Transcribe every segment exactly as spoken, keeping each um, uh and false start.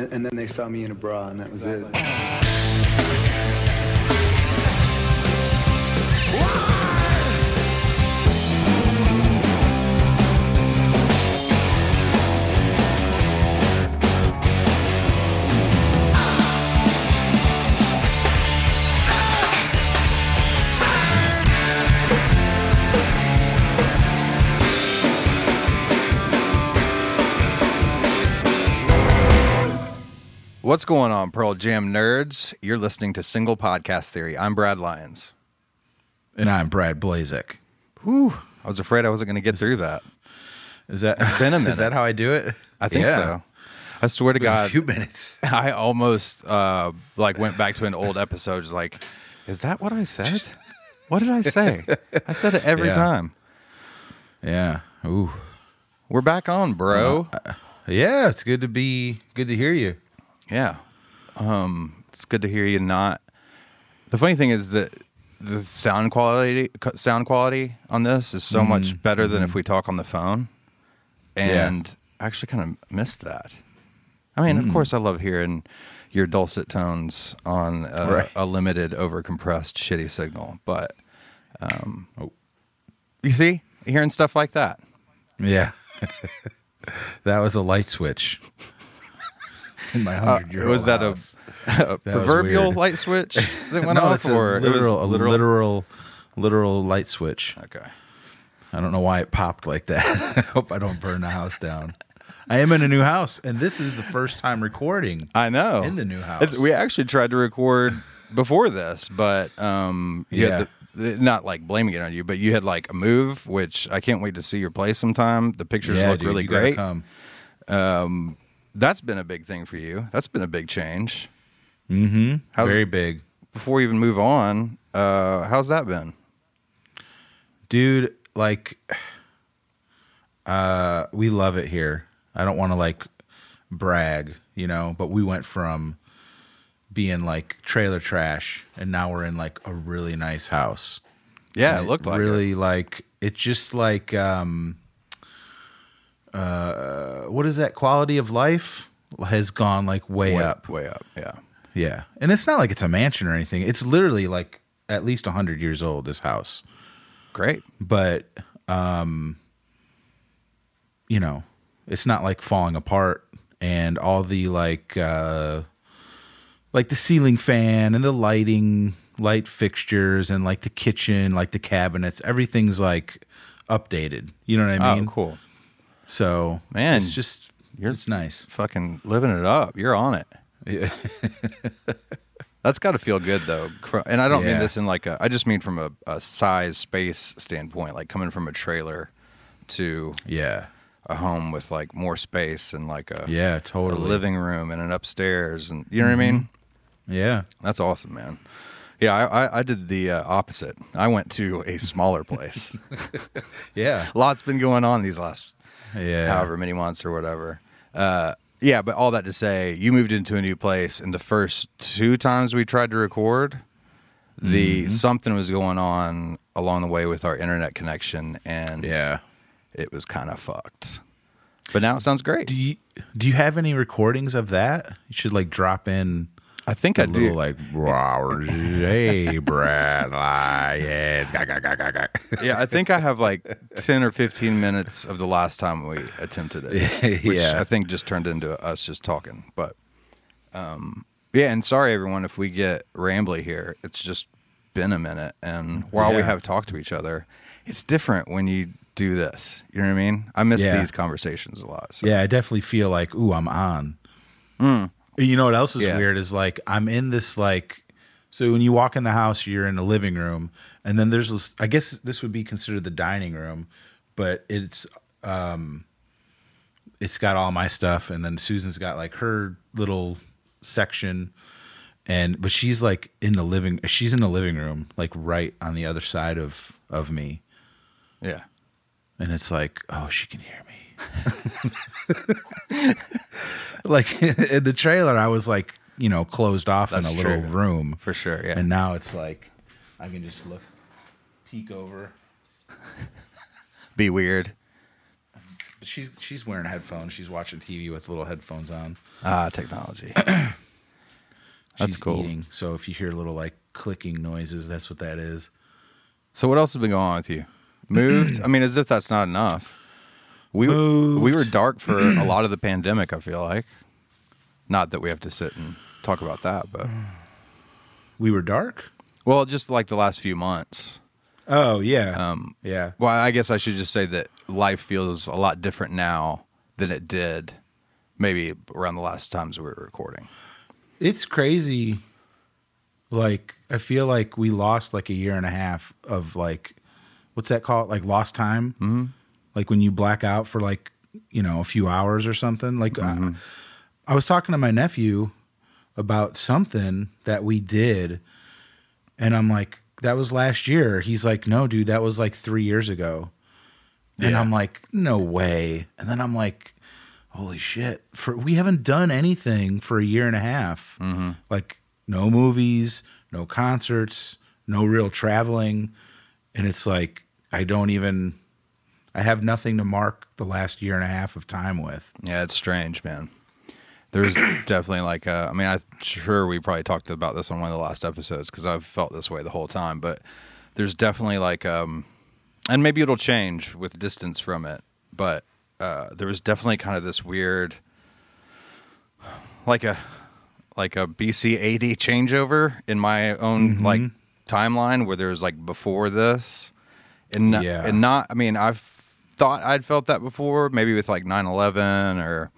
and, and then they saw me in a bra, and that was exactly. it. What's going on, Pearl Jam nerds? You're listening to Single Podcast Theory. I'm Brad Lyons. And I'm Brad Blazek. Whew. I was afraid I wasn't going to get is, through that. Is that it's been a minute. Is that how I do it? I think yeah. so. I swear to God. A few minutes. I almost uh, like went back to an old episode. Just like, is that what I said? What did I say? I said it every yeah. time. Yeah. Ooh. We're back on, bro. Uh, yeah, it's good to be good to hear you. Yeah. Um, it's good to hear you not. The funny thing is that the sound quality sound quality on this is so mm-hmm. much better than mm-hmm. if we talk on the phone. And yeah. I actually kind of missed that. I mean, mm. of course I love hearing your dulcet tones on a, right. a limited, overcompressed, shitty signal, but um, oh. you see? Hearing stuff like that. Yeah. That was a light switch. In my hundred-year-old uh, was that house. a, a that proverbial was light switch that went no, off, or a literal, it was literal, a literal, literal light switch? Okay, I don't know why it popped like that. I hope I don't burn the house down. I am in a new house, and this is the first time recording. I know in the new house. It's, we actually tried to record before this, but um, you yeah, had the, not like blaming it on you, but you had like a move, which I can't wait to see your place sometime. The pictures yeah, look dude, really you great. Come. Um. That's been a big thing for you. That's been a big change. Mm-hmm. How's, Very big. Before we even move on, uh, how's that been? Dude, like, uh, we love it here. I don't want to, like, brag, you know, but we went from being, like, trailer trash, and now we're in, like, a really nice house. Yeah, and it looked it like really, it. like, it just, like... um Uh, what is that quality of life has gone like way, way up, way up. Yeah. Yeah. And it's not like it's a mansion or anything. It's literally like at least a hundred years old, this house. Great. But, um, you know, it's not like falling apart, and all the like, uh, like the ceiling fan and the lighting, light fixtures, and like the kitchen, like the cabinets, everything's like updated. You know what I mean? Oh, cool. So, man, it's just, you're it's nice. Fucking living it up. You're on it. Yeah. That's got to feel good, though. And I don't yeah. mean this in like a, I just mean from a, a size, space standpoint, like coming from a trailer to yeah. a home with like more space and like a, yeah, totally. a living room and an upstairs. And you know mm-hmm. what I mean? Yeah. That's awesome, man. Yeah, I, I, I did the uh, opposite. I went to a smaller place. yeah. Lots been going on these last Yeah. however many months or whatever. Uh, yeah, but all that to say, you moved into a new place, and the first two times we tried to record, the mm-hmm. something was going on along the way with our internet connection, and yeah. it was kind of fucked. But now it sounds great. Do you do you have any recordings of that? You should like drop in. I think a I little do. Like, hey, Brad Lyons. Yeah, I think I have like ten or fifteen minutes of the last time we attempted it, which yeah. I think just turned into us just talking. But um, yeah, and sorry everyone if we get rambly here. It's just been a minute, and while yeah. we have talked to each other, it's different when you do this. You know what I mean? I miss yeah. these conversations a lot. So. Yeah, I definitely feel like, ooh, I'm on. Hmm. You know what else is yeah. weird is like I'm in this like so when you walk in the house, you're in a living room, and then there's this, I guess this would be considered the dining room, but it's um it's got all my stuff, and then Susan's got like her little section, and but she's like in the living she's in the living room like right on the other side of of me. Yeah. And it's like, oh, she can hear me. Like in the trailer, I was like, you know, closed off That's in a little true. room for sure. Yeah, and now it's like I can just look, peek over, be weird. She's she's wearing headphones. She's watching T V with little headphones on. Ah, uh, technology. That's she's cool. Eating, so if you hear little like clicking noises, that's what that is. So what else has been going on with you? Moved? I mean, as if that's not enough. We were, we were dark for a lot of the pandemic, I feel like. Not that we have to sit and talk about that, but... We were dark? Well, just like the last few months. Oh, yeah. Um, yeah. Well, I guess I should just say that life feels a lot different now than it did maybe around the last times we were recording. It's crazy. Like, I feel like we lost like a year and a half of like... What's that called? Like lost time? Mm-hmm. Like when you black out for like, you know, a few hours or something. Like mm-hmm. I, I was talking to my nephew about something that we did. And I'm like, that was last year. He's like, no, dude, that was like three years ago. And yeah. I'm like, no way. And then I'm like, holy shit. For we haven't done anything for a year and a half. Mm-hmm. Like no movies, no concerts, no real traveling. And it's like, I don't even, I have nothing to mark the last year and a half of time with. Yeah, it's strange, man. There's definitely like, a, I mean, I'm sure we probably talked about this on one of the last episodes because I've felt this way the whole time. But there's definitely like, um, and maybe it'll change with distance from it. But uh, there was definitely kind of this weird, like a, like a B C A D changeover in my own, mm-hmm. like, timeline where there's like before this and not, yeah. and not I mean I've thought I'd felt that before maybe with like nine eleven or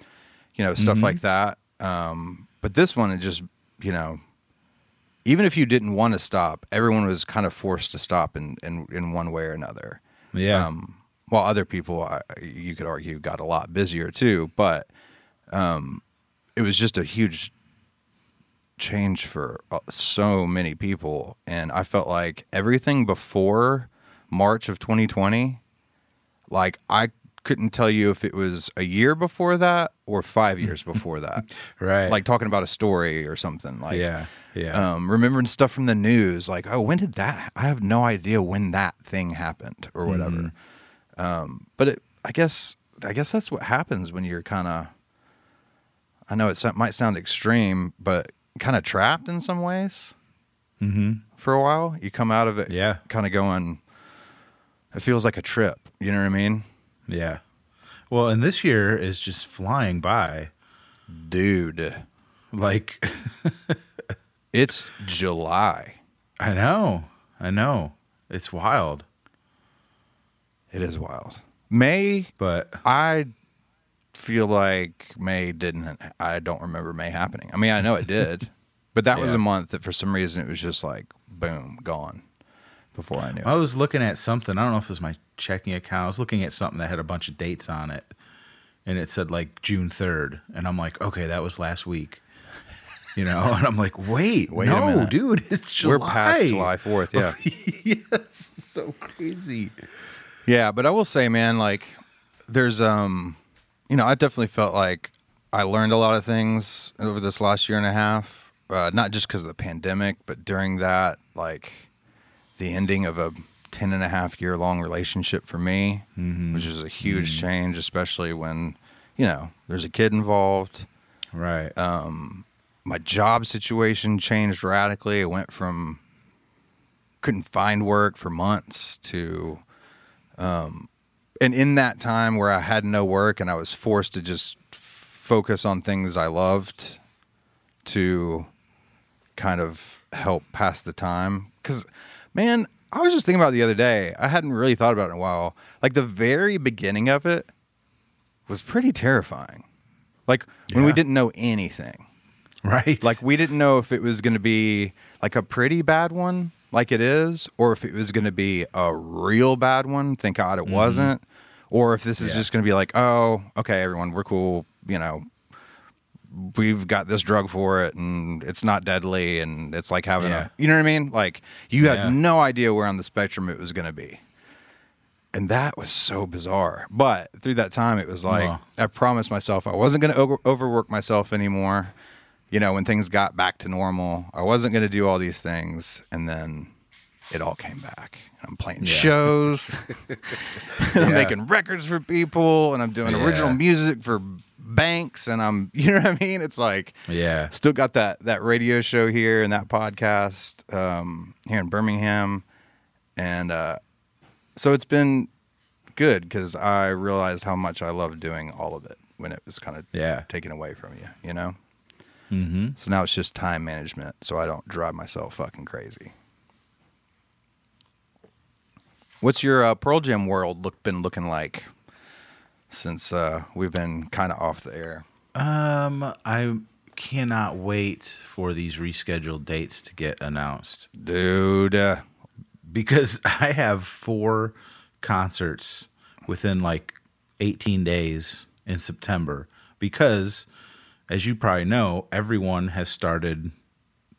you know stuff mm-hmm. like that um but this one it just you know even if you didn't want to stop everyone was kind of forced to stop in in, in one way or another yeah um while other people I, you could argue got a lot busier too but um it was just a huge change for so many people and I felt like everything before March of twenty twenty like I couldn't tell you if it was a year before that or five years before that right like talking about a story or something like yeah yeah um remembering stuff from the news like oh when did that I have no idea when that thing happened or whatever mm-hmm. um but it I guess I guess that's what happens when you're kind of I know it might sound extreme but kind of trapped in some ways mm-hmm. for a while. You come out of it yeah. kind of going, it feels like a trip. You know what I mean? Yeah. Well, and this year is just flying by. Dude. Like. It's July. I know. I know. It's wild. It is wild. May. But I... feel like May didn't I don't remember May happening I mean I know it did but that yeah. was a month that for some reason it was just like boom gone before I knew I was it. Looking at something I don't know if it was my checking account I was looking at something that had a bunch of dates on it and it said like June third and I'm like okay that was last week you know and I'm like wait wait no a minute. Dude it's July we're past July fourth yeah yes yeah, so crazy yeah but I will say man like there's um you know, I definitely felt like I learned a lot of things over this last year and a half, uh, not just because of the pandemic, but during that, like the ending of a ten and a half year long relationship for me, mm-hmm. which is a huge mm-hmm. change, especially when, you know, there's a kid involved. Right. Um, my job situation changed radically. I went from couldn't find work for months to, um, and in that time where I had no work and I was forced to just f- focus on things I loved to kind of help pass the time. Because, man, I was just thinking about it the other day. I hadn't really thought about it in a while. Like, the very beginning of it was pretty terrifying. Like, yeah. when we didn't know anything. Right. Like, we didn't know if it was going to be, like, a pretty bad one. Like it is, or if it was going to be a real bad one, thank God it mm-hmm. wasn't, or if this is yeah. just going to be like, oh, okay, everyone, we're cool, you know, we've got this drug for it, and it's not deadly, and it's like having yeah. a, you know what I mean? Like, you had yeah. no idea where on the spectrum it was going to be, and that was so bizarre, but through that time, it was like, wow. I promised myself I wasn't going to over- overwork myself anymore. You know, when things got back to normal, I wasn't going to do all these things. And then it all came back. I'm playing yeah. shows, yeah. I'm making records for people, and I'm doing yeah. original music for banks, and I'm, you know what I mean? It's like, yeah, still got that that radio show here and that podcast um, here in Birmingham, and uh, so it's been good because I realized how much I loved doing all of it when it was kind of yeah. taken away from you, you know? Mm-hmm. So now it's just time management so I don't drive myself fucking crazy. What's your uh, Pearl Jam world look been looking like since uh, we've been kind of off the air? Um, I cannot wait for these rescheduled dates to get announced, dude. Uh, because I have four concerts within like eighteen days in September. Because, as you probably know, everyone has started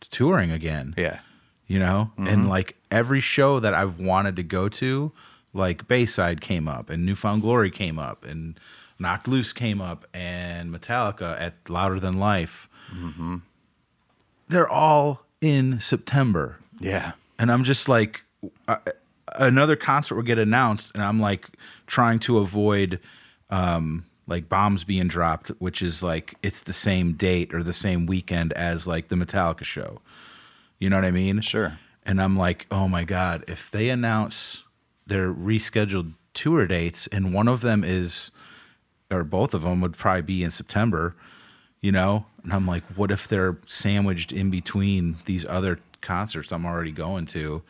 touring again. Yeah. You know, mm-hmm. and like every show that I've wanted to go to, like Bayside came up, and New Found Glory came up, and Knocked Loose came up, and Metallica at Louder Than Life. Mm-hmm. They're all in September. Yeah. And I'm just like, I, another concert will get announced, and I'm like trying to avoid um, like bombs being dropped, which is like it's the same date or the same weekend as like the Metallica show. You know what I mean? Sure. And I'm like, oh my God, if they announce their rescheduled tour dates and one of them is, or both of them would probably be in September, you know? And I'm like, what if they're sandwiched in between these other concerts I'm already going to?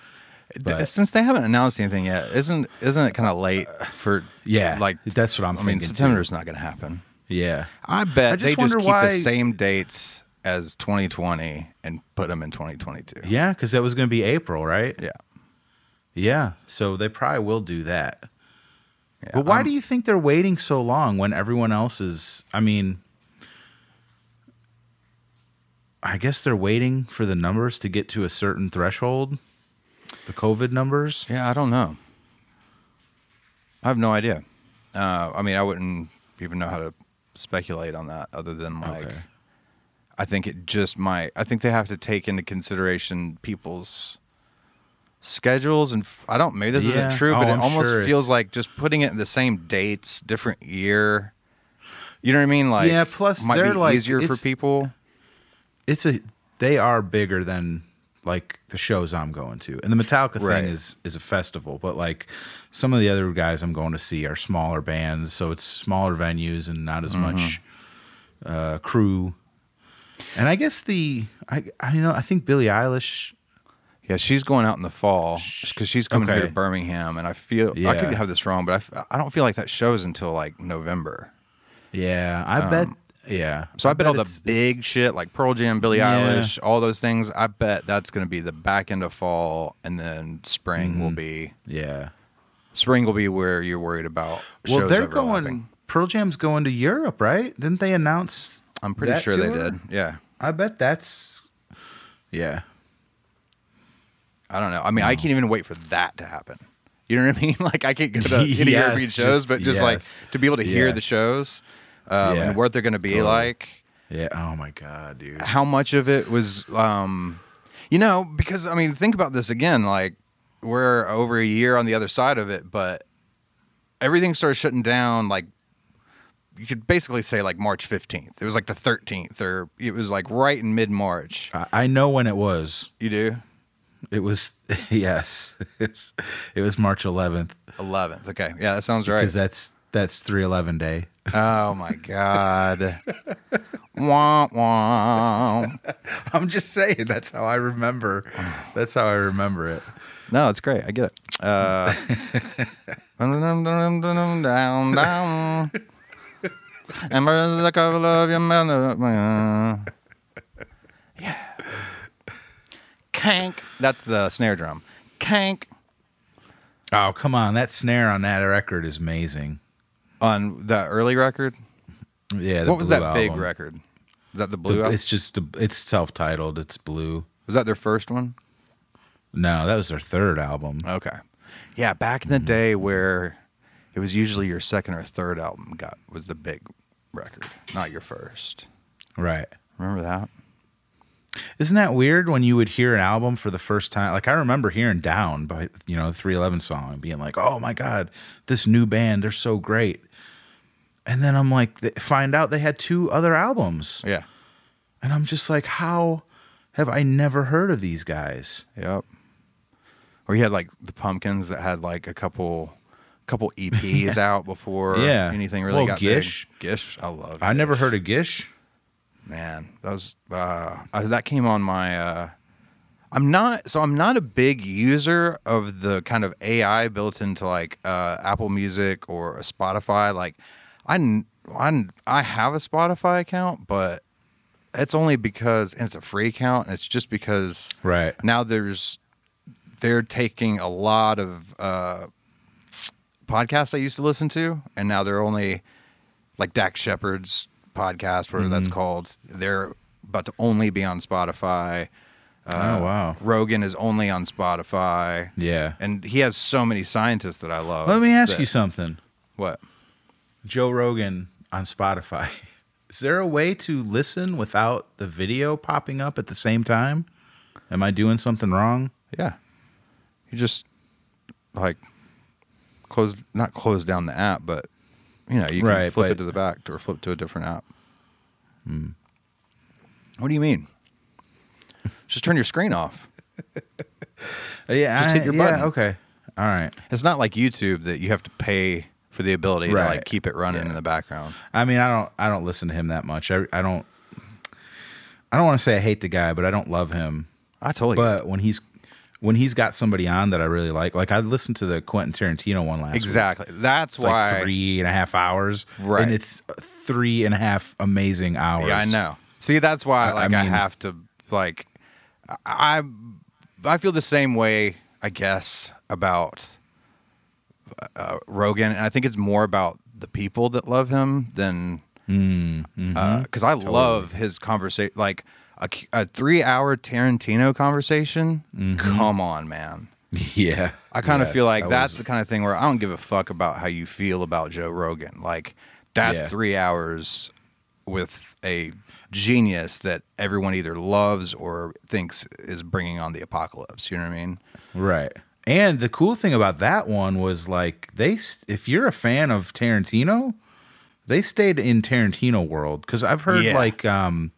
But, since they haven't announced anything yet, isn't isn't it kind of late for, yeah, like, that's what I'm I thinking. I mean, September's too. Not going to happen. Yeah. I bet I just they just keep why... the same dates as twenty twenty and put them in twenty twenty-two. Yeah, because that was going to be April, right? Yeah. Yeah, so they probably will do that. Yeah, but why um, do you think they're waiting so long when everyone else is, I mean, I guess they're waiting for the numbers to get to a certain threshold, the COVID numbers? Yeah, I don't know. I have no idea. Uh, I mean, I wouldn't even know how to speculate on that other than like... Okay. I think it just might. I think they have to take into consideration people's schedules, and f- I don't. Maybe this yeah. isn't true, but oh, it I'm almost sure feels it's... like just putting it in the same dates, different year. You know what I mean? Like, yeah. Plus, might they're be like, easier for people. It's a. They are bigger than like the shows I'm going to, and the Metallica right. thing is is a festival. But like some of the other guys I'm going to see are smaller bands, so it's smaller venues and not as mm-hmm. much uh, crew. And I guess the I I you know I think Billie Eilish, yeah, she's going out in the fall because she's coming okay. here to Birmingham, and I feel yeah. I could have this wrong, but I, I don't feel like that show's until like November. Yeah, I um, bet. Yeah, so I, I bet, bet all the big shit like Pearl Jam, Billie yeah. Eilish, all those things. I bet that's going to be the back end of fall, and then spring mm-hmm. will be yeah, spring will be where you're worried about. Well, shows they're going. Pearl Jam's going to Europe, right? Didn't they announce? I'm pretty that sure tour? They did. Yeah. I bet that's... Yeah. I don't know. I mean, oh. I can't even wait for that to happen. You know what I mean? Like, I can't go to any yes, European shows, just, but just, yes. like, to be able to yeah. hear the shows um, yeah. and what they're going to be totally. Like. Yeah. Oh, my God, dude. How much of it was... Um, you know, because, I mean, think about this again. Like, we're over a year on the other side of it, but everything started shutting down, like, you could basically say like March fifteenth. It was like the thirteenth, or it was like right in mid-March. I know when it was. You do? It was, yes. It's, it was March eleventh. eleventh, okay. Yeah, that sounds right. Because that's, that's three eleven day. Oh, my God. Womp, womp. I'm just saying, that's how I remember. That's how I remember it. No, it's great. I get it. Uh, dum, dum, dum, dum, down, down. And the cover of your man. Yeah. Kank. That's the snare drum. Kank. Oh, come on. That snare on that record is amazing. On the early record? Yeah. The what was that album. Big record? Is that the Blue album? It's just, the, it's self-titled. It's Blue. Was that their first one? No, that was their third album. Okay. Yeah, back in the mm-hmm. day where... It was usually your second or third album got was the big record, not your first. Right. Remember that? Isn't that weird when you would hear an album for the first time? Like, I remember hearing Down by, you know, the three eleven song and being like, oh my God, this new band, they're so great. And then I'm like, find out they had two other albums. Yeah. And I'm just like, how have I never heard of these guys? Yep. Or you had like the Pumpkins that had like a couple couple E Ps out before yeah. anything really well, got Gish. Big. Gish. I love it. I Gish. never heard of Gish. Man, that was uh, that came on my. Uh, I'm not so I'm not a big user of the kind of A I built into like uh, Apple Music or a Spotify. Like, I, I, I have a Spotify account, but it's only because and it's a free account, and it's just because right now there's they're taking a lot of uh, podcasts I used to listen to, and now they're only like Dax Shepard's podcast, whatever mm-hmm. that's called. They're about to only be on Spotify. Uh, oh, wow. Rogan is only on Spotify. Yeah. And he has so many scientists that I love. Let me ask that, you something. What? Joe Rogan on Spotify. Is there a way to listen without the video popping up at the same time? Am I doing something wrong? Yeah. You just, like, close, not close down the app, but you know, you can right, flip but, it to the back or flip to a different app. Hmm. What do you mean? Just turn your screen off. yeah, Just hit your I, button. Yeah, okay. All right. It's not like YouTube that you have to pay for the ability right. to like keep it running yeah. in the background. I mean, I don't I don't listen to him that much. I, I don't I don't want to say I hate the guy, but I don't love him. I totally But get. when he's When he's got somebody on that I really like, like I listened to the Quentin Tarantino one last exactly. week. Exactly. That's it's why. Like three and a half hours. Right. And it's three and a half amazing hours. Yeah, I know. See, that's why like, I, mean, I have to, like, I I feel the same way, I guess, about uh, Rogan. And I think it's more about the people that love him than, because mm, mm-hmm. uh, I totally. love his conversation. Like, A, a three-hour Tarantino conversation? Mm-hmm. Come on, man. Yeah. I kind of yes, feel like that that's was... the kind of thing where I don't give a fuck about how you feel about Joe Rogan. Like, that's yeah. three hours with a genius that everyone either loves or thinks is bringing on the apocalypse. You know what I mean? Right. And the cool thing about that one was, like, they if you're a fan of Tarantino, they stayed in Tarantino world. Because I've heard, yeah. like... um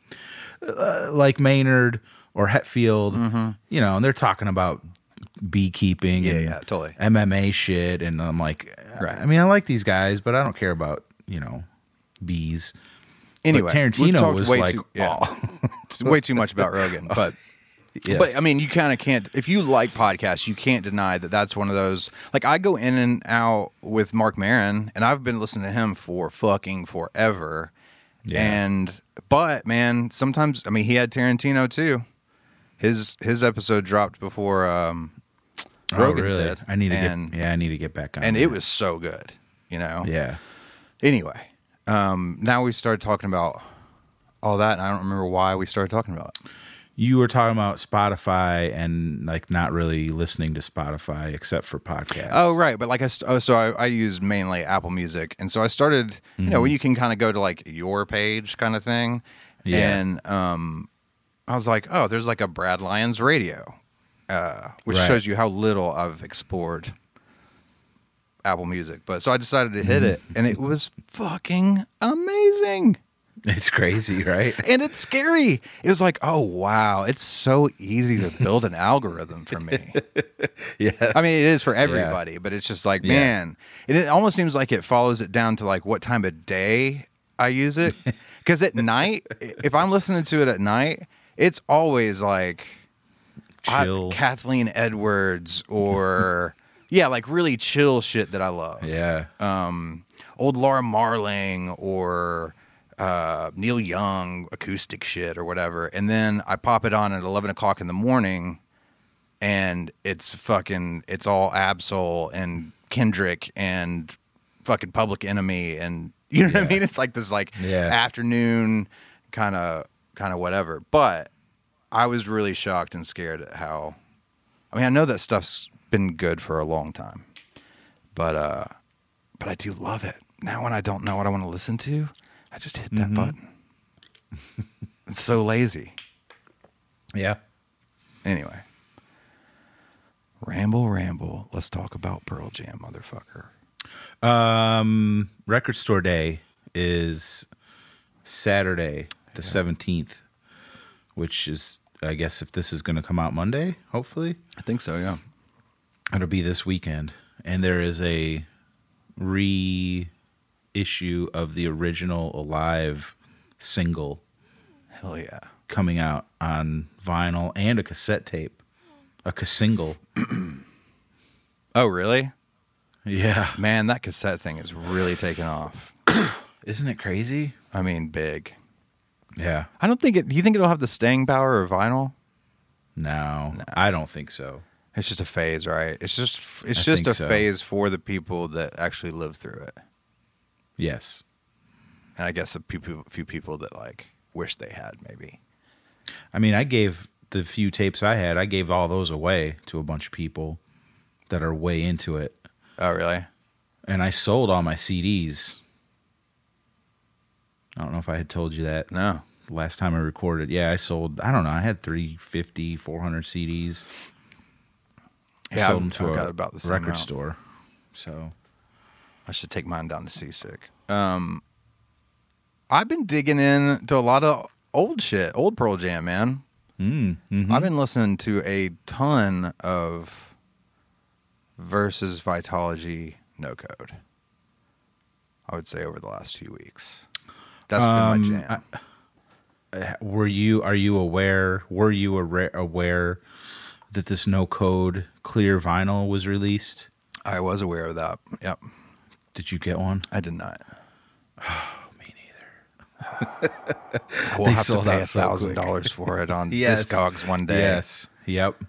Uh, like Maynard or Hetfield, mm-hmm. you know, and they're talking about beekeeping yeah, and yeah, totally. M M A shit. And I'm like, right. I mean, I like these guys, but I don't care about, you know, bees. Anyway, but Tarantino was way like, too, yeah. oh. It's way too much about Rogan. But, yes. but I mean, you kind of can't, if you like podcasts, you can't deny that that's one of those. Like, I go in and out with Marc Maron, and I've been listening to him for fucking forever. Yeah. And but man, sometimes I mean he had Tarantino too. His his episode dropped before um, Rogan's oh, really? did. I need to and, get yeah, I need to get back on. And that. It was so good, you know. Yeah. Anyway, um, now we started talking about all that, and I don't remember why we started talking about it. You were talking about Spotify and like not really listening to Spotify except for podcasts. Oh, right. But like, I st- oh, so I, I use mainly Apple Music. And so I started, mm-hmm. you know, you can kind of go to like your page kind of thing. Yeah. And um, I was like, oh, there's like a Brad Lyons radio, uh, which right. shows you how little I've explored Apple Music. But so I decided to hit mm-hmm. it, and it was fucking amazing. It's crazy, right? And it's scary. It was like, oh, wow, it's so easy to build an algorithm for me. Yes. I mean, it is for everybody, yeah. but it's just like, man, yeah. it almost seems like it follows it down to like what time of day I use it. Because at night, if I'm listening to it at night, it's always like I, Kathleen Edwards or, yeah, like really chill shit that I love. Yeah. Um, old Laura Marling or... Uh, Neil Young acoustic shit or whatever, and then I pop it on at eleven o'clock in the morning, and it's fucking it's all Absol and Kendrick and fucking Public Enemy, and you know yeah. what I mean. It's like this like yeah. afternoon kind of kind of whatever. But I was really shocked and scared at how. I mean, I know that stuff's been good for a long time, but uh, but I do love it now when I don't know what I want to listen to. I just hit that mm-hmm. button. It's so lazy. Yeah. Anyway. Ramble, ramble. Let's talk about Pearl Jam, motherfucker. Um, Record Store Day is Saturday, the yeah. seventeenth, which is, I guess, if this is going to come out Monday, hopefully. I think so, yeah. It'll be this weekend. And there is a reissue of the original Alive single. Hell yeah. Coming out on vinyl and a cassette tape. A single. Oh, really? Yeah. Man, that cassette thing is really taking off. Isn't it crazy? I mean, big. Yeah. I don't think it... Do you think it'll have the staying power of vinyl? No, no. I don't think so. It's just a phase, right? It's just it's I just a so. phase for the people that actually live through it. Yes. And I guess a few, few people that, like, wish they had, maybe. I mean, I gave... The few tapes I had, I gave all those away to a bunch of people that are way into it. Oh, really? And I sold all my C Ds. I don't know if I had told you that. No. Last time I recorded. Yeah, I sold, I don't know, I had three fifty, four hundred C Ds. Yeah, I sold them to a about the record amount. store. So I should take mine down to Seasick. Um, I've been digging into a lot of old shit, old Pearl Jam, man. Mm, mm-hmm. I've been listening to a ton of Versus Vitology No Code, I would say, over the last few weeks. That's um, been my jam. I, were you, are you aware, were you aware that this No Code clear vinyl was released? I was aware of that, yep. Did you get one? I did not. We'll have to pay a thousand dollars for it on yes. Discogs one day. Yes. Yep.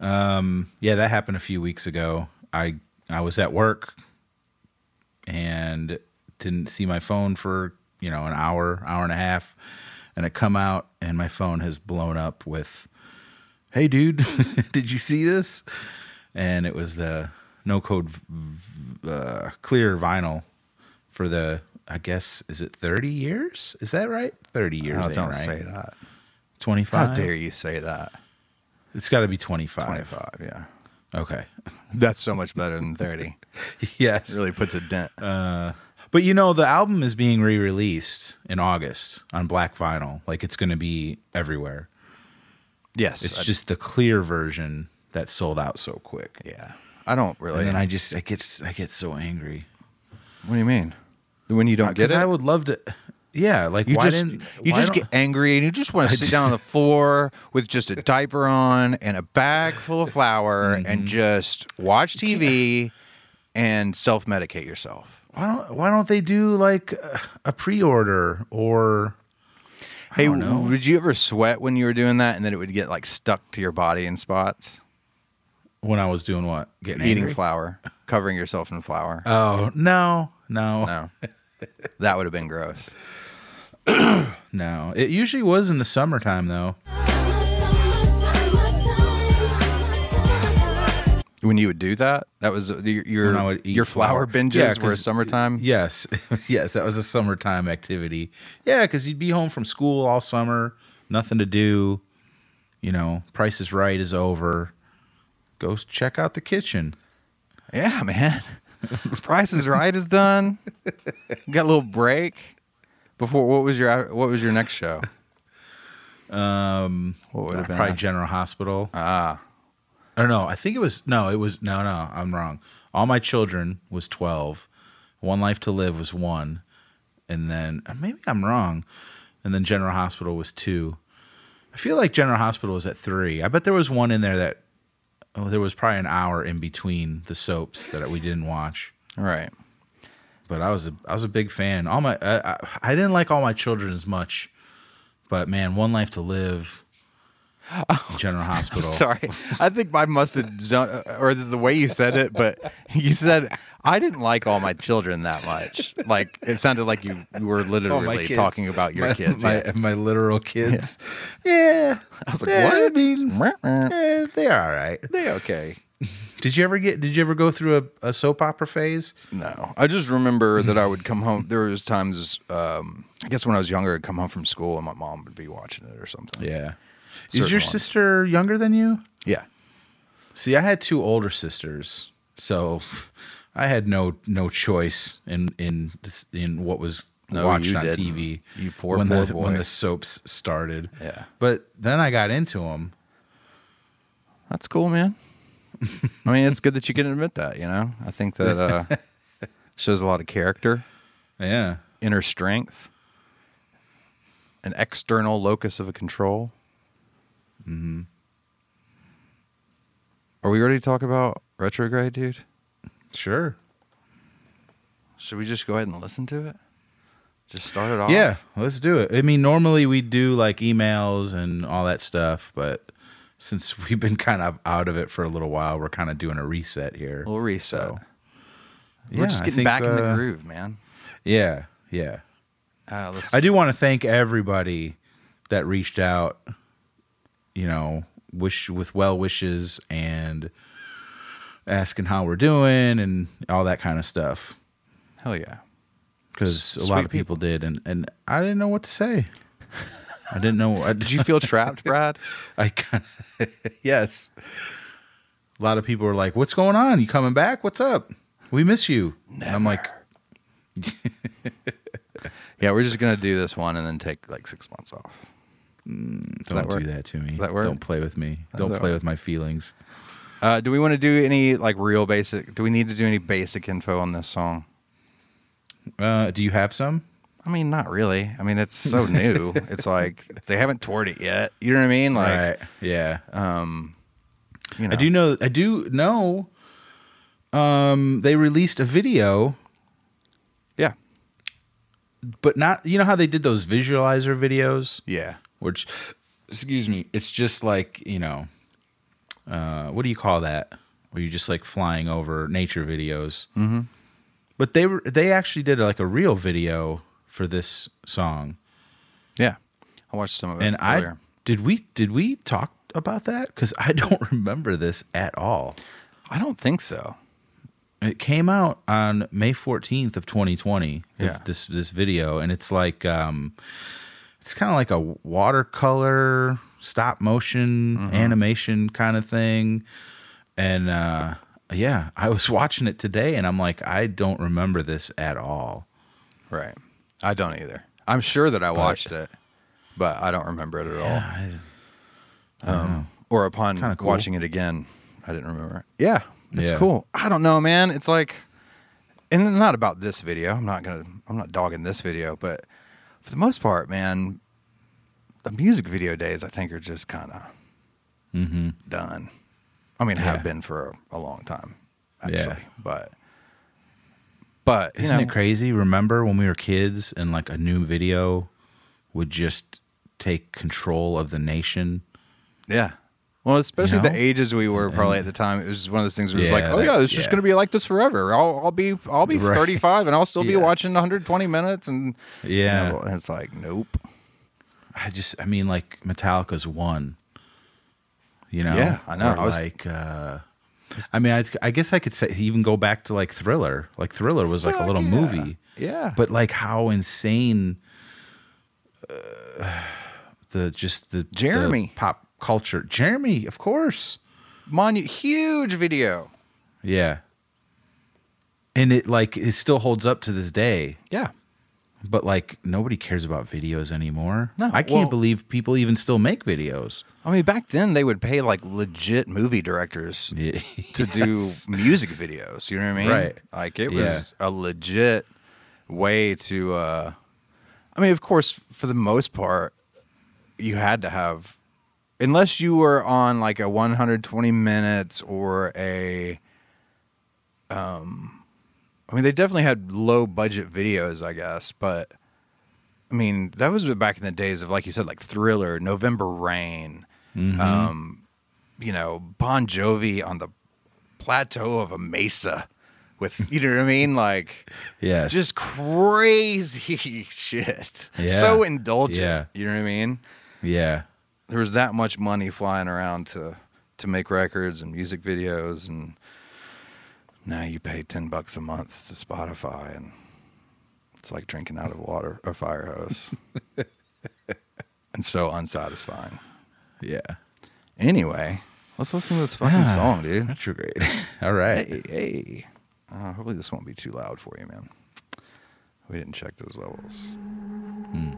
Um, yeah, that happened a few weeks ago. I I was at work and didn't see my phone for, you know, an hour, hour and a half, and it come out and my phone has blown up with, "Hey, dude, did you see this?" And it was the No Code uh, clear vinyl for the. I guess, is it thirty years? Is that right? thirty years, oh, don't right? say that. twenty-five? How dare you say that? It's got to be twenty-five. twenty-five, yeah. Okay. That's so much better than thirty. Yes. It really puts a dent. Uh, but, you know, the album is being re-released in August on black vinyl. Like, it's going to be everywhere. Yes. It's I just d- the clear version that sold out so quick. Yeah. I don't really. And then I just, I get, I get so angry. What do you mean? When you don't get it? I would love to. Yeah, like you why just, didn't you just get angry and you just want to sit down on the floor with just a diaper on and a bag full of flour mm-hmm. and just watch T V and self-medicate yourself. Why don't Why don't they do like a pre-order or? I hey, don't know. Would you ever sweat when you were doing that and then it would get like stuck to your body in spots? When I was doing what? Getting eating angry? Flour, covering yourself in flour. Oh no, no, no. That would have been gross. No. It usually was in the summertime, though. Summer, summer, summertime, summertime. When you would do that? That was your your, your flour, flour binges yeah, were summertime? Yes. Yes, that was a summertime activity. Yeah, because you'd be home from school all summer, nothing to do. You know, Price is Right is over. Go check out the kitchen. Yeah, man. Price is Right is done. Got a little break before. What was your What was your next show? Um, what would it been? Probably General Hospital. Ah, I don't know. I think it was no. It was no, no. I'm wrong. All My Children was twelve. One Life to Live was one, and then maybe I'm wrong. And then General Hospital was two. I feel like General Hospital was at three. I bet there was one in there that. Oh, there was probably an hour in between the soaps that we didn't watch. Right. But I was a I was a big fan. All my I, I, I didn't like All My Children as much, but man, One Life to Live, oh, General Hospital. Sorry, I think I must have zoned, or the way you said it, but you said I didn't like All My Children that much. Like it sounded like you, you were literally oh, talking about your my, kids, my, yeah. my literal kids. Yeah. yeah. I was like, what? I mean, they're all right. They're okay. Did you ever get? Did you ever go through a, a soap opera phase? No, I just remember that I would come home. There was times, um, I guess, when I was younger, I'd come home from school and my mom would be watching it or something. Yeah. Certain Is your ones. sister younger than you? Yeah. See, I had two older sisters, so I had no no choice in in in what was no, watched on didn't. T V. You poor when poor the, boy. When the soaps started. Yeah. But then I got into them. That's cool, man. I mean, it's good that you can admit that, you know? I think that uh, shows a lot of character. Yeah. Inner strength. An external locus of a control. Mm-hmm. Are we ready to talk about Retrograde, dude? Sure. Should we just go ahead and listen to it? Just start it off? Yeah, let's do it. I mean, normally we do, like, emails and all that stuff, but... Since we've been kind of out of it for a little while, we're kind of doing a reset here. A little reset. So, yeah, we're just getting think, back uh, in the groove, man. Yeah, yeah. Uh, let's... I do want to thank everybody that reached out, you know, wish with well wishes and asking how we're doing and all that kind of stuff. Hell yeah. Because a lot of people, people did, and, and I didn't know what to say. I didn't know. I, Did you feel trapped, Brad? I kind of, yes. A lot of people were like, "What's going on? You coming back? What's up? We miss you." Never. I'm like, "Yeah, we're just gonna do this one and then take like six months off." Mm, don't that do that to me. Does that work? Don't play with me. Does don't play work? with my feelings. Uh, do we want to do any like real basic? Do we need to do any basic info on this song? Uh, do you have some? I mean, not really. I mean, it's so new. It's like they haven't toured it yet. You know what I mean? Like, right. Yeah. Um, you know. I do know. I do know. Um, they released a video. Yeah. But not. You know how they did those visualizer videos? Yeah. Which, excuse me. It's just like you know. Uh, what do you call that? Where you just like flying over nature videos. Mm-hmm. But they were. They actually did like a real video. For this song, yeah, I watched some of it. And earlier. I did we did we talk about that? Because I don't remember this at all. I don't think so. It came out on May fourteenth of twenty twenty. Yeah. This this video, and it's like um, it's kind of like a watercolor stop motion mm-hmm. animation kind of thing. And uh, yeah, I was watching it today, and I'm like, I don't remember this at all. Right. I don't either. I'm sure that I watched but, it, but I don't remember it at yeah, all. I, I um, or upon cool. watching it again, I didn't remember it. Yeah, it's yeah. cool. I don't know, man. It's like, and not about this video. I'm not gonna. I'm not dogging this video, but for the most part, man, the music video days I think are just kind of mm-hmm. done. I mean, yeah. have been for a, a long time, actually, yeah. but. But, Isn't know, it crazy? Remember when we were kids and like a new video would just take control of the nation? Yeah. Well, especially you know? the ages we were probably and, at the time. It was just one of those things where yeah, it was like, oh yeah, it's yeah. just going to be like this forever. I'll, I'll be I'll be right. thirty-five and I'll still yes. be watching one hundred twenty minutes. And yeah, you know, and it's like, nope. I just, I mean like Metallica's one, you know? Yeah, I know. Or I was, like... Uh, I mean, I, I guess I could say even go back to like Thriller. Like Thriller was like Fuck a little yeah. movie, yeah. But like how insane uh, the just the Jeremy the pop culture. Jeremy, of course, Monu- huge video, yeah. And it like it still holds up to this day, yeah. But like nobody cares about videos anymore. No, I can't well, believe people even still make videos. I mean, back then they would pay like legit movie directors yeah. to yes. do music videos. You know what I mean? Right. Like it was yeah. a legit way to. Uh, I mean, of course, for the most part, you had to have, unless you were on like a one hundred twenty minutes or a. Um. I mean, they definitely had low-budget videos, I guess, but, I mean, that was back in the days of, like you said, like Thriller, November Rain, mm-hmm. um, you know, Bon Jovi on the plateau of a mesa with, you know what I mean? Like, yes. just crazy shit. Yeah. So indulgent, yeah. you know what I mean? Yeah. There was that much money flying around to... to make records and music videos, and now you pay ten bucks a month to Spotify, and it's like drinking out of water a fire hose. And so unsatisfying. Yeah. Anyway, let's listen to this fucking ah, song, dude. Retrograde. All right. Hey, hey. Uh, hopefully this won't be too loud for you, man. We didn't check those levels. Hmm.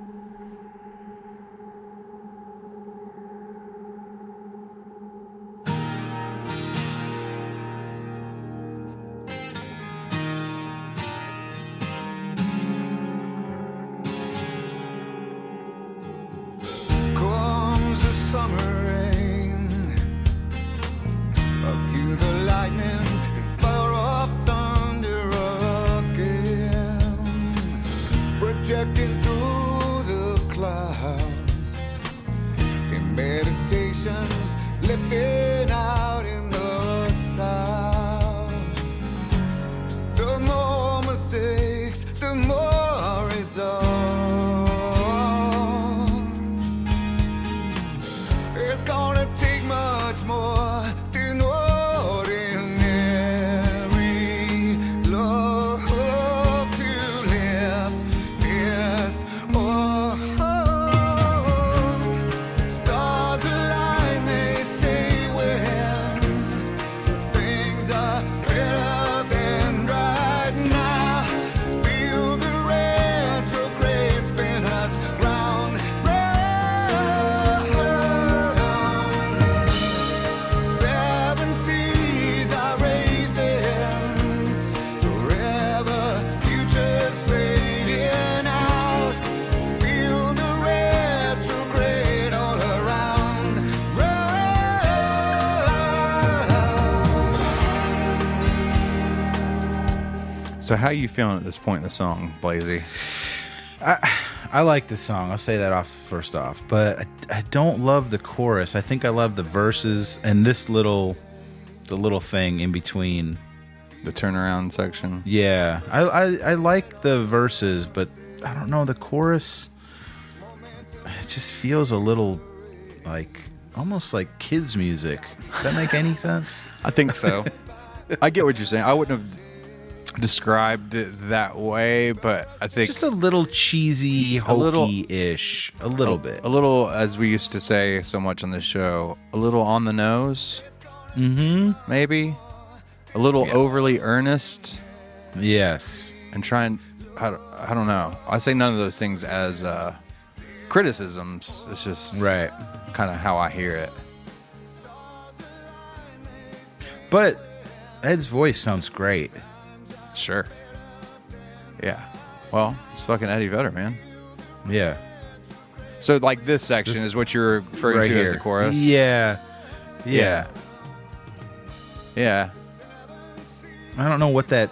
So how are you feeling at this point in the song, Blazy? I I like this song. I'll say that off first off. But I, I don't love the chorus. I think I love the verses and this little the little thing in between. The turnaround section? Yeah. I, I, I like the verses, but I don't know. The chorus, it just feels a little like almost like kids' music. Does that make any sense? I think so. I get what you're saying. I wouldn't have described it that way, but I think just a little cheesy, hokey-ish, a little, a little a, bit, a little, as we used to say so much on this show, a little on the nose, mm-hmm. maybe, a little yeah. overly earnest, yes, and trying. I don't, I don't know. I say none of those things as uh, criticisms. It's just right, kind of how I hear it. But Ed's voice sounds great. Sure. Yeah. Well, it's fucking Eddie Vedder, man. Yeah. So, like, this section this, is what you're referring right to here. As the chorus? Yeah. Yeah. Yeah. I don't know what that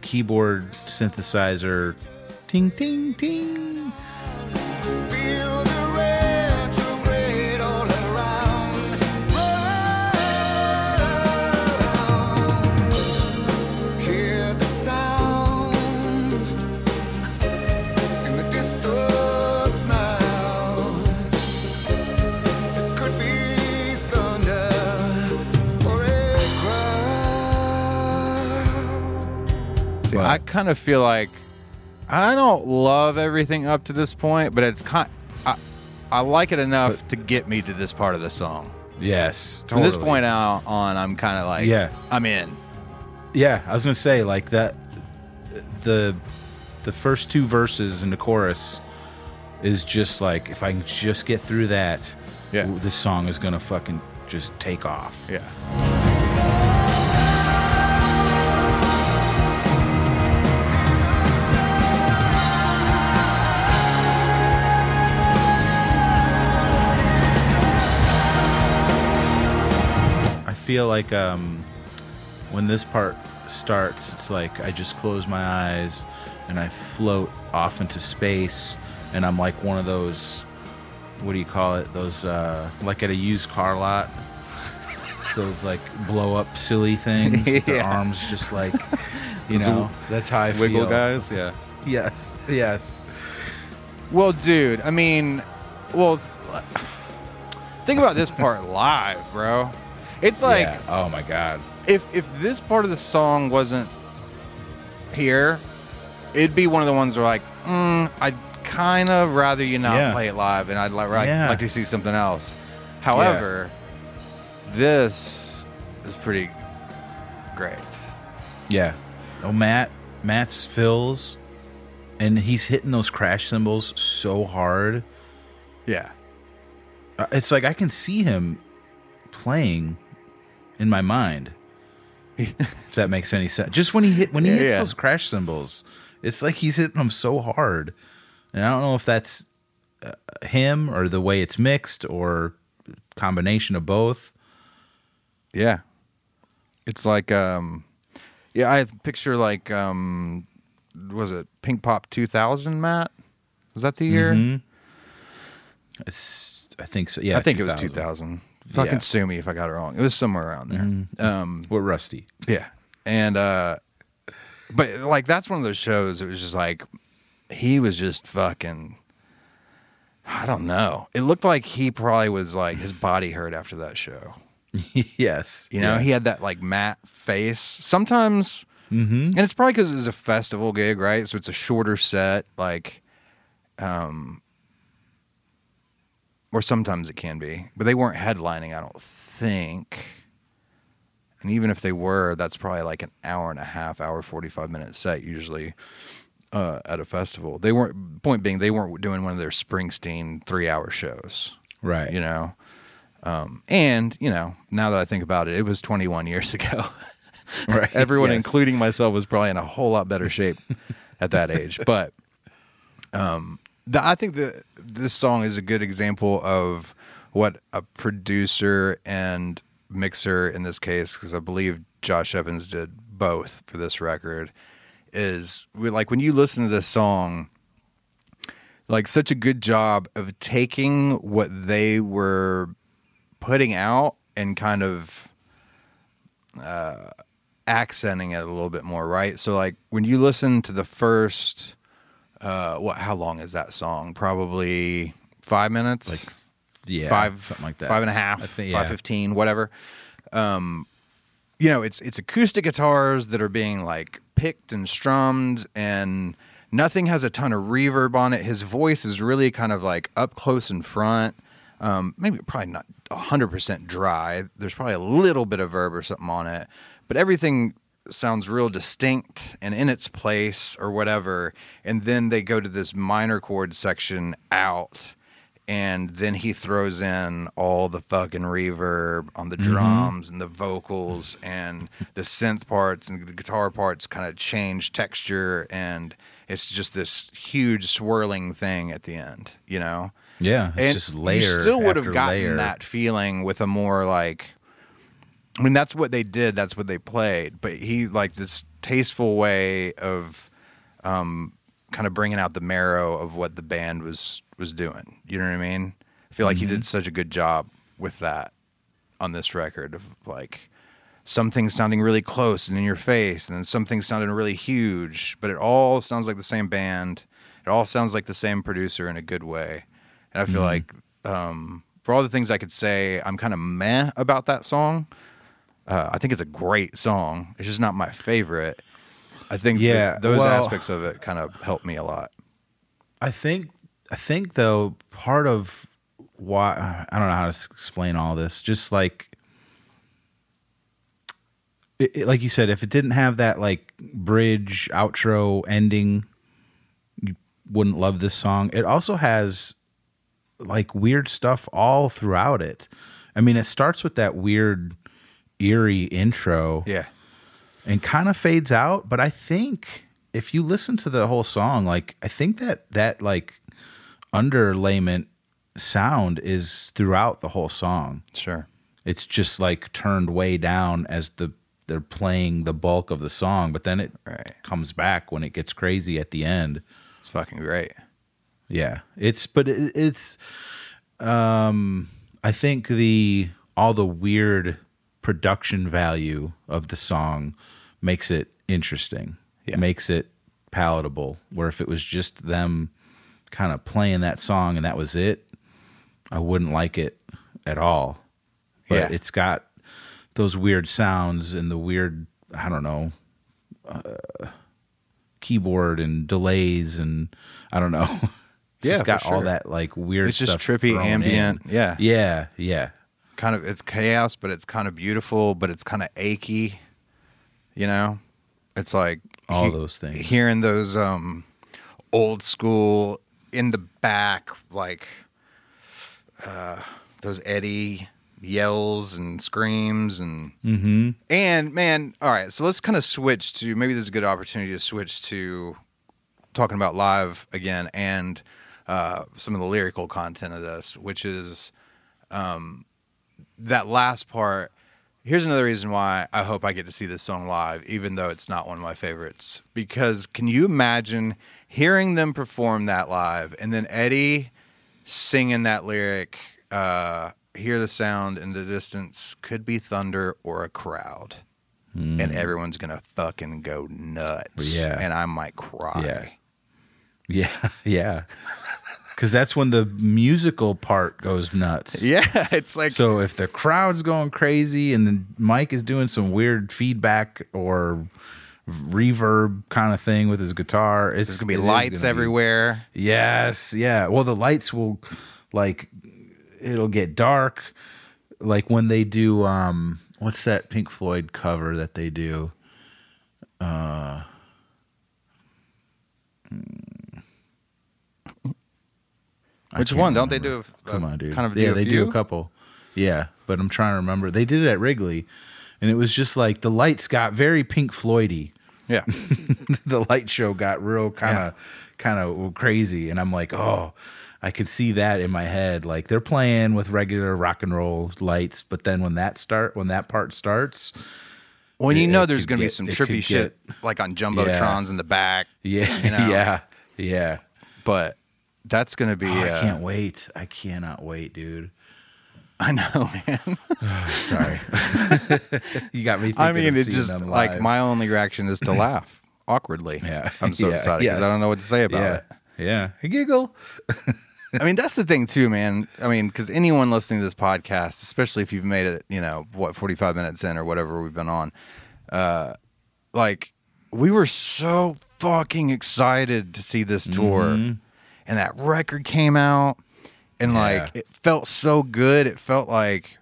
keyboard synthesizer ting, ting, ting. Well, I kind of feel like I don't love everything up to this point, but it's kind I, I like it enough but, to get me to this part of the song. Yes, totally. From this point out on, I'm kind of like, yeah. I'm in. Yeah, I was gonna say like that. The the first two verses in the chorus is just like, if I can just get through that, yeah. this song is gonna fucking just take off. Yeah. Feel like um, when this part starts, it's like I just close my eyes and I float off into space, and I'm like one of those, what do you call it? Those uh, like at a used car lot, those like blow up silly things. yeah. Their arms just like, you know, that's how I wiggle feel. Wiggle guys, yeah. Yes, yes. Well, dude, I mean, well. Think about this part live, bro. It's like, yeah. Oh my God. If if this part of the song wasn't here, it'd be one of the ones where like, mm, I'd kind of rather you not yeah. play it live, and I'd like, like, yeah. like to see something else. However, yeah. this is pretty great. Yeah. Oh, Matt. Matt's fills, and he's hitting those crash cymbals so hard. Yeah. It's like I can see him playing in my mind. If that makes any sense. Just when he hit when he yeah, hits yeah. those crash cymbals, it's like he's hitting them so hard. And I don't know if that's uh, him or the way it's mixed or combination of both. Yeah. It's like um yeah, I picture like um was it Pink Pop two thousand, Matt? Was that the year? Mm-hmm. It's, I think so. Yeah. I think two thousand. It was two thousand. Fucking yeah. sue me if I got it wrong. It was somewhere around there. Mm-hmm. Um, We're rusty. Yeah. And, uh, but like, that's one of those shows. It was just like, he was just fucking, I don't know. It looked like he probably was like, his body hurt after that show. Yes. You know, yeah. he had that like matte face. Sometimes, mm-hmm. and it's probably because it was a festival gig, right? So it's a shorter set, like, um, or sometimes it can be. But they weren't headlining, I don't think. And even if they were, that's probably like an hour and a half, hour, forty-five minute set usually uh, at a festival. They weren't, point being, they weren't doing one of their Springsteen three hour shows. Right. You know? Um, and, you know, now that I think about it, it was twenty-one years ago. Right. Everyone, yes. including myself, was probably in a whole lot better shape at that age. But... um. The, I think the, this song is a good example of what a producer and mixer, in this case, because I believe Josh Evans did both for this record, is we, like when you listen to this song, like such a good job of taking what they were putting out and kind of uh, accenting it a little bit more, right? So like when you listen to the first... Uh, what? How long is that song? Probably five minutes, like, yeah, five, something like that, five and a half, think, yeah. five fifteen, whatever. Um, you know, it's it's acoustic guitars that are being like picked and strummed, and nothing has a ton of reverb on it. His voice is really kind of like up close in front. Um, maybe probably not a hundred percent dry. There's probably a little bit of verb or something on it, but everything sounds real distinct and in its place or whatever. And then they go to this minor chord section out, and then he throws in all the fucking reverb on the mm-hmm. drums and the vocals and the synth parts and the guitar parts kind of change texture, and it's just this huge swirling thing at the end, you know? Yeah, it's and just layer. You still would have gotten layer. That feeling with a more like... I mean, that's what they did. That's what they played. But he, like, this tasteful way of um, kind of bringing out the marrow of what the band was was doing. You know what I mean? I feel like mm-hmm. he did such a good job with that on this record of, like, something sounding really close and in your face, and then something sounding really huge. But it all sounds like the same band. It all sounds like the same producer in a good way. And I feel mm-hmm. like um, for all the things I could say, I'm kind of meh about that song. Uh, I think it's a great song. It's just not my favorite. I think yeah, th- those well, aspects of it kind of helped me a lot. I think, I think though, part of why, I don't know how to explain all this, just like, it, it, like you said, if it didn't have that like bridge, outro, ending, you wouldn't love this song. It also has like weird stuff all throughout it. I mean, it starts with that weird... eerie intro, yeah, and kind of fades out. But I think if you listen to the whole song, like I think that that like underlayment sound is throughout the whole song. Sure, it's just like turned way down as the they're playing the bulk of the song, but then it right. comes back when it gets crazy at the end. It's fucking great. Yeah, it's but it, it's um, I think the all the weird. Production value of the song makes it interesting, yeah. makes it palatable, where if it was just them kind of playing that song and that was it, I wouldn't like it. at all. But yeah. It's got those weird sounds and the weird, I don't know, uh, keyboard and delays and I don't know. It's yeah, just got sure. all that like weird it's stuff. It's just trippy, ambient. In. Yeah. Yeah, yeah. Kind of, it's chaos, but it's kind of beautiful, but it's kind of achy, you know? It's like all he, those things. Hearing those um, old school in the back, like uh, those Eddie yells and screams and mm-hmm. and man, all right. So let's kind of switch to maybe this is a good opportunity to switch to talking about live again and uh, some of the lyrical content of this, which is um, that last part. Here's another reason why I hope I get to see this song live, even though it's not one of my favorites. Because can you imagine hearing them perform that live and then Eddie singing that lyric, uh, hear the sound in the distance, could be thunder or a crowd. Mm. And everyone's going to fucking go nuts. Yeah. And I might cry. Yeah, yeah. yeah. Because that's when the musical part goes nuts. Yeah, it's like... So if the crowd's going crazy and the Mike is doing some weird feedback or reverb kind of thing with his guitar... It's, there's going to be lights everywhere. Be, yes, yeah. Well, the lights will, like, it'll get dark. Like when they do... um, what's that Pink Floyd cover that they do? Uh... Which one? Remember. Don't they do a, Come on, dude. kind of yeah, do a they few? do a couple. Yeah, but I'm trying to remember. They did it at Wrigley, and it was just like the lights got very Pink Floyd-y. Yeah. The light show got real kind of yeah. kind of crazy, and I'm like, oh, I could see that in my head. Like they're playing with regular rock and roll lights, but then when that start when that part starts... Well, it, you know there's going to be some trippy shit, get, like on Jumbotrons yeah. in the back. Yeah, you know? yeah, yeah. But... That's going to be... Oh, I can't uh, wait. I cannot wait, dude. I know, man. oh, sorry. You got me thinking I mean, it's just like my only reaction is to laugh awkwardly. Yeah. I'm so yeah. excited because yes. I don't know what to say about yeah. it. Yeah. I giggle. I mean, that's the thing too, man. I mean, because anyone listening to this podcast, especially if you've made it, you know, what, forty-five minutes in or whatever we've been on, uh, like we were so fucking excited to see this tour. Mm-hmm. And that record came out, and yeah. like it felt so good. It felt like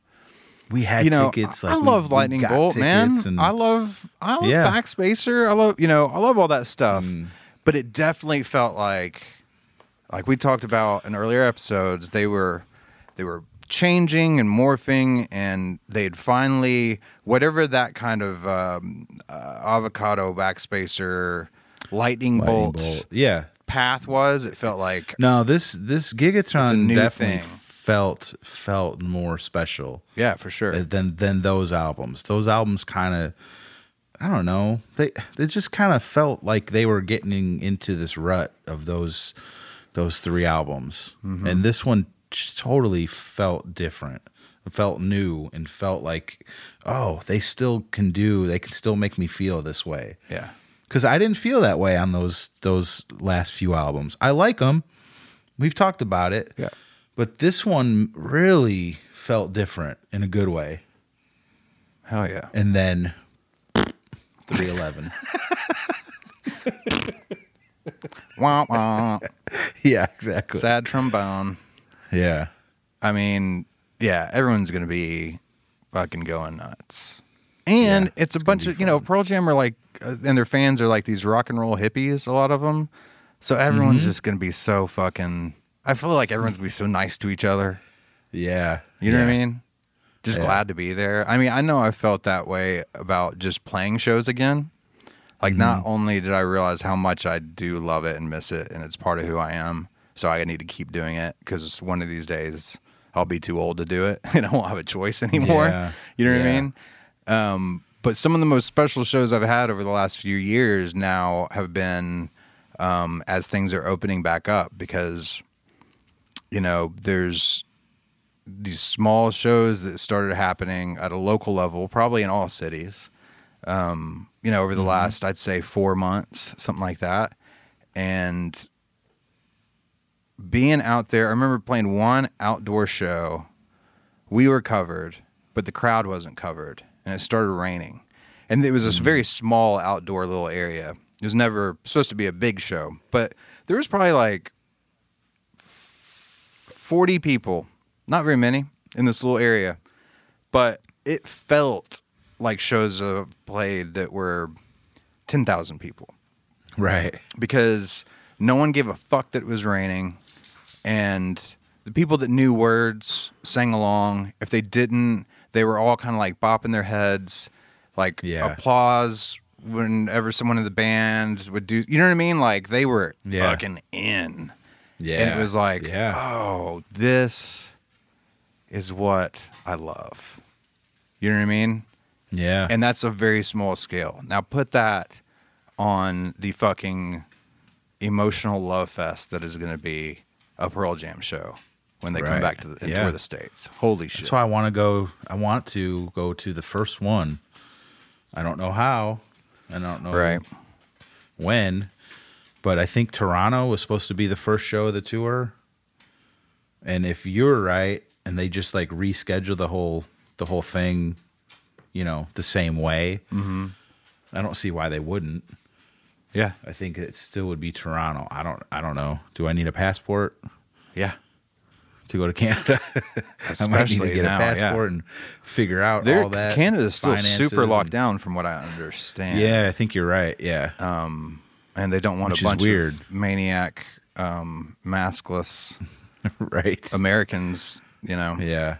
we had you know, tickets. Like I we, love Lightning Bolt, man. And, I love, I love yeah. Backspacer. I love, you know, I love all that stuff. Mm. But it definitely felt like, like we talked about in earlier episodes, they were, they were changing and morphing, and they'd finally whatever that kind of um, uh, avocado Backspacer, Lightning, Lightning Bolt, Bolt, yeah. path was it felt like no this this Gigaton definitely thing. felt felt more special yeah for sure than than those albums those albums kind of I don't know they they just kind of felt like they were getting into this rut of those those three albums mm-hmm. and this one totally felt different. It felt new and felt like oh they still can do they can still make me feel this way yeah. Because I didn't feel that way on those those last few albums. I like them. We've talked about it. Yeah. But this one really felt different in a good way. Hell yeah. And then three eleven Wah, wah. Yeah, exactly. Sad trombone. Yeah. I mean, yeah, everyone's going to be fucking going nuts. And yeah, it's a it's bunch of, fun. you know, Pearl Jam are like, and their fans are like these rock and roll hippies, a lot of them. So everyone's mm-hmm. just going to be so fucking, I feel like everyone's going to be so nice to each other. Yeah. You know yeah. what I mean? Just yeah. glad to be there. I mean, I know I felt that way about just playing shows again. Like, mm-hmm. not only did I realize how much I do love it and miss it, and it's part of who I am, so I need to keep doing it, because one of these days I'll be too old to do it, and I won't have a choice anymore. Yeah. You know what yeah. I mean? Um, but some of the most special shows I've had over the last few years now have been um, as things are opening back up, because, you know, there's these small shows that started happening at a local level, probably in all cities, um, you know, over the mm-hmm. last, I'd say, four months, something like that. And being out there, I remember playing one outdoor show we were covered, but the crowd wasn't covered, and it started raining. And it was this very small outdoor little area. It was never supposed to be a big show, but there was probably like forty people, not very many, in this little area. But it felt like shows have played that were ten thousand people. Right. Because no one gave a fuck that it was raining, and the people that knew words sang along. If they didn't, they were all kind of like bopping their heads, like yeah. applause whenever someone in the band would do, you know what I mean? Like they were yeah. fucking in. Yeah. And it was like, yeah. oh, this is what I love. You know what I mean? Yeah. And that's a very small scale. Now put that on the fucking emotional love fest that is going to be a Pearl Jam show when they right. come back to the, yeah. tour the States. Holy shit. That's why I want to go. I want to go to the first one. I don't know how. I don't know right. when. But I think Toronto was supposed to be the first show of the tour. And if you're right, and they just like reschedule the whole the whole thing, you know, the same way, mm-hmm. I don't see why they wouldn't. Yeah, I think it still would be Toronto. I don't. I don't know. Do I need a passport? Yeah, to go to Canada. I might need to get now, a passport yeah. and figure out They're, all that. Canada's still super and, locked down, from what I understand. Yeah, I think you're right. Yeah, um, and they don't want Which a bunch weird. of maniac, um, maskless, right Americans. You know, yeah,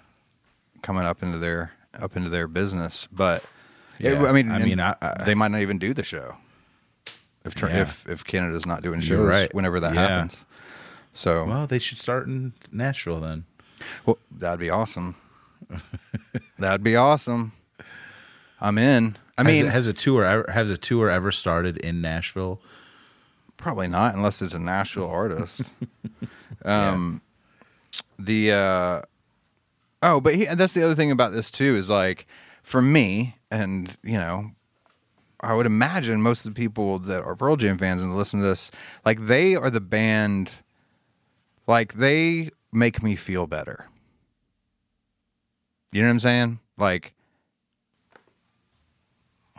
coming up into their up into their business. But yeah. it, I mean, I mean, I, I, they might not even do the show. If, yeah. if if Canada's not doing shows right. whenever that yeah. happens. So well, they should start in Nashville then. Well, that'd be awesome. That'd be awesome. I'm in. I mean, has, has a tour has a tour ever started in Nashville? Probably not, unless it's a Nashville artist. um, yeah. The uh, oh, but he, that's the other thing about this too is like for me, and you know. I would imagine most of the people that are Pearl Jam fans and listen to this, like they are the band, like they make me feel better. You know what I'm saying? Like,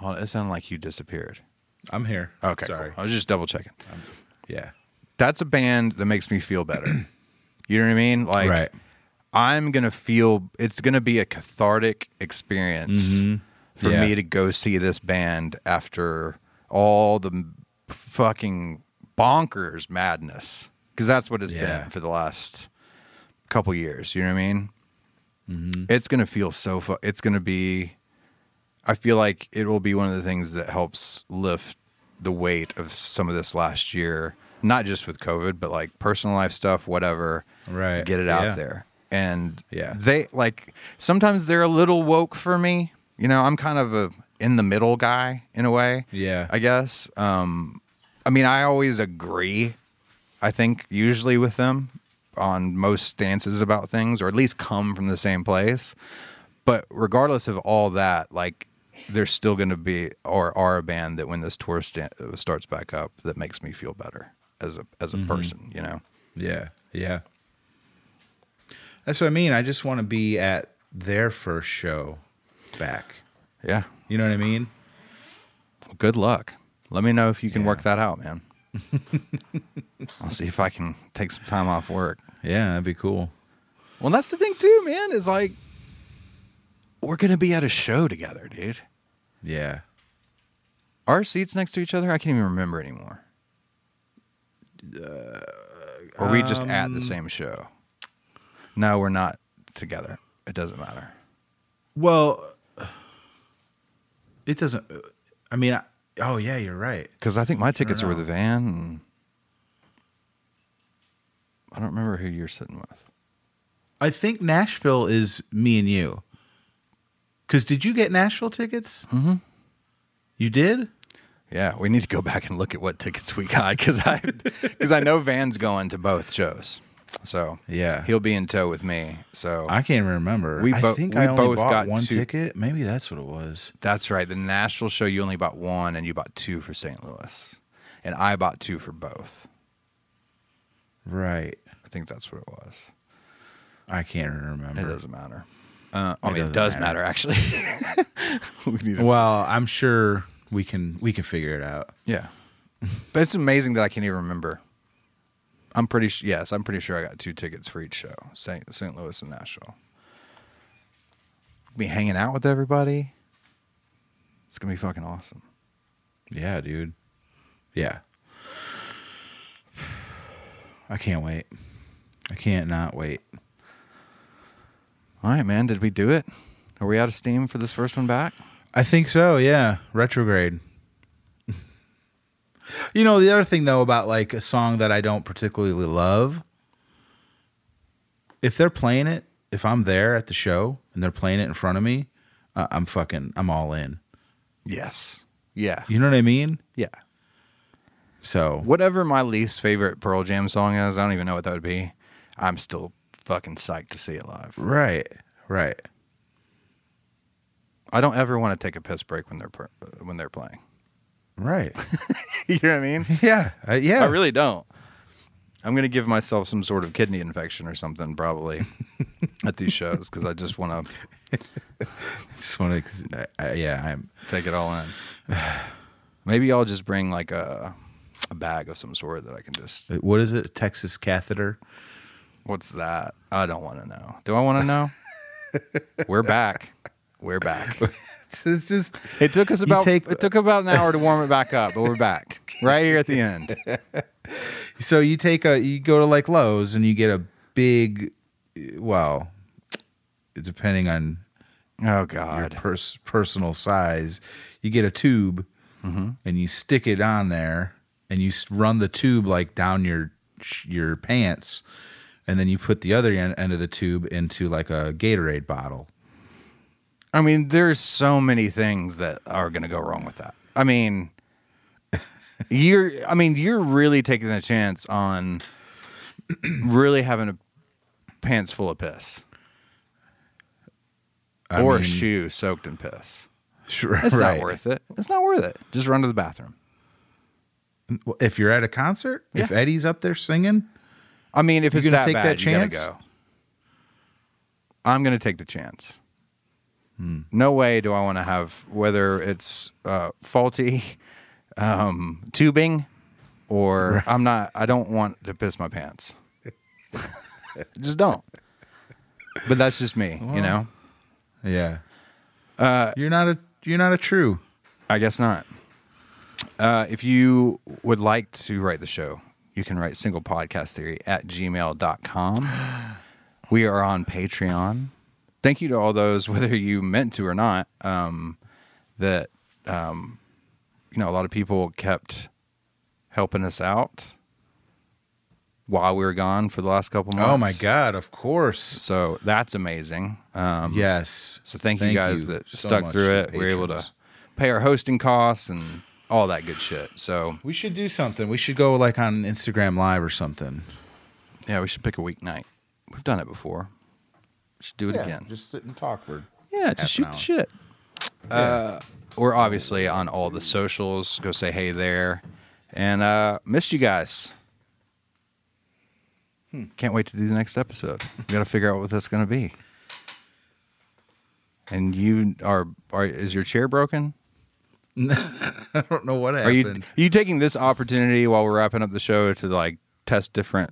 well, it sounded like you disappeared. I'm here. Okay, sorry. Cool. I was just double checking. Um, yeah. That's a band that makes me feel better. You know what I mean? Like right. I'm going to feel, it's going to be a cathartic experience. Mm-hmm. For yeah. me to go see this band after all the fucking bonkers madness. Because that's what it's yeah. been for the last couple years. You know what I mean? Mm-hmm. It's going to feel so... Fu- it's going to be... I feel like it will be one of the things that helps lift the weight of some of this last year. Not just with COVID, but like personal life stuff, whatever. Right. Get it yeah. out there. And yeah. they, like... Sometimes they're a little woke for me. You know, I'm kind of a in the middle guy in a way. Yeah, I guess. Um, I mean, I always agree. I think usually with them on most stances about things, or at least come from the same place. But regardless of all that, like they're still going to be or are a band that when this tour sta- starts back up, that makes me feel better as a as a mm-hmm. person. You know? Yeah, yeah. That's what I mean. I just want to be at their first show. Back, yeah, you know what I mean. Well, good luck. Let me know if you can yeah. work that out, man. I'll see if I can take some time off work. Yeah, that'd be cool. Well, that's the thing too, man. Is like we're gonna be at a show together, dude. Yeah. Our seats next to each other. I can't even remember anymore. Uh, Are we just um, at the same show? No, we're not together. It doesn't matter. Well. It doesn't, I mean, I, oh, yeah, you're right. Because I think my tickets are with a van. And I don't remember who you're sitting with. I think Nashville is me and you. Because did you get Nashville tickets? Mm-hmm. You did? Yeah, we need to go back and look at what tickets we got. Because I, I know Van's going to both shows. So yeah, he'll be in tow with me. So I can't remember. We bo- I think we I only both bought got one two. ticket. Maybe that's what it was. That's right. The Nashville show you only bought one, and you bought two for Saint Louis, and I bought two for both. Right. I think that's what it was. I can't remember. It doesn't matter. Uh, I mean, it, it does matter, matter actually. we need to well, I'm sure we can we can figure it out. Yeah, but it's amazing that I can't even remember. I'm pretty sh- yes, I'm pretty sure I got two tickets for each show, Saint Louis and Nashville. Be hanging out with everybody. It's gonna be fucking awesome. Yeah, dude. Yeah. I can't wait. I can't not wait. All right, man. Did we do it? Are we out of steam for this first one back? I think so, yeah. Retrograde. You know, the other thing, though, about like a song that I don't particularly love, if they're playing it, if I'm there at the show and they're playing it in front of me, uh, I'm fucking, I'm all in. Yes. Yeah. You know what I mean? Yeah. So. Whatever my least favorite Pearl Jam song is, I don't even know what that would be. I'm still fucking psyched to see it live. Right. Right. I don't ever want to take a piss break when they're per- when they're playing. Right. You know what I mean? Yeah. Uh, yeah. I really don't. I'm going to give myself some sort of kidney infection or something probably at these shows because I just want to... just want to... Uh, yeah, I'm... Take it all in. Maybe I'll just bring like a, a bag of some sort that I can just... What is it? A Texas catheter? What's that? I don't want to know. Do I want to know? We're back. We're back. It's just it took us about take, it took about an hour to warm it back up, but we're back right here at the end. So you take a you go to like Lowe's and you get a big, well, depending on oh god your pers- personal size, you get a tube mm-hmm. and you stick it on there and you run the tube like down your your pants. And then you put the other end of the tube into like a Gatorade bottle. I mean, there's so many things that are going to go wrong with that. I mean, you're. I mean, you're really taking a chance on really having a pants full of piss, I or mean, a shoe soaked in piss. Sure, it's right. not worth it. It's not worth it. Just run to the bathroom. If you're at a concert, yeah. if Eddie's up there singing. I mean, if you're it's gonna that take bad, that chance? You gotta go. I'm going to take the chance. Hmm. No way do I want to have, whether it's uh, faulty um, tubing or right. I'm not, I don't want to piss my pants. Just don't. But that's just me, well, you know? Yeah. Uh, you're not a, you're not a true. I guess not. Uh, if you would like to write the show, you can write single podcast theory at gmail dot com. We are on Patreon. Thank you to all those, whether you meant to or not, um, that, um, you know, a lot of people kept helping us out while we were gone for the last couple months. Oh my God, of course. So that's amazing. Um, yes. So thank, thank you guys you that so stuck through it. We were able to pay our hosting costs and all that good shit. So we should do something. We should go like on Instagram Live or something. Yeah, we should pick a weeknight. We've done it before. We should do it yeah, again. Just sit and talk for yeah, half just shoot the shit. Yeah. Uh, we're obviously on all the socials. Go say hey there, and uh, missed you guys. Hmm. Can't wait to do the next episode. We got to figure out what that's going to be. And you are, are is your chair broken? I don't know what happened. Are you, are you taking this opportunity while we're wrapping up the show to like test different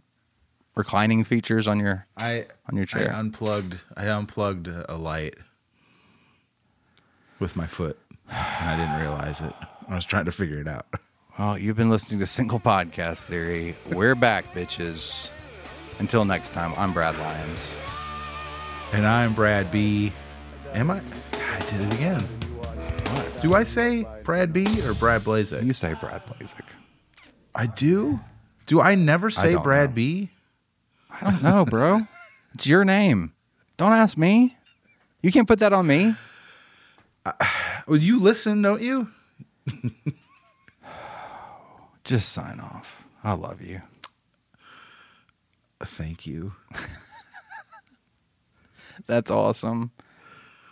reclining features on your I, on your chair? I unplugged. I unplugged a light with my foot, and I didn't realize it. I was trying to figure it out. Well, you've been listening to Single Podcast Theory. We're back, bitches. Until next time, I'm Brad Lyons, and I'm Brad B. Am I? God, I did it again. Do I say Brad B or Brad Blazek? You say Brad Blazek. I do? Do I never say I Brad know. B? I don't know, bro. It's your name. Don't ask me. You can't put that on me. Uh, well, you listen, don't you? Just sign off. I love you. Thank you. That's awesome.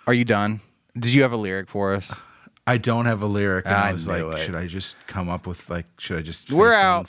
Are you done? Did you have a lyric for us? I don't have a lyric. And I, I was like, it. should I just come up with like, should I just? We're out.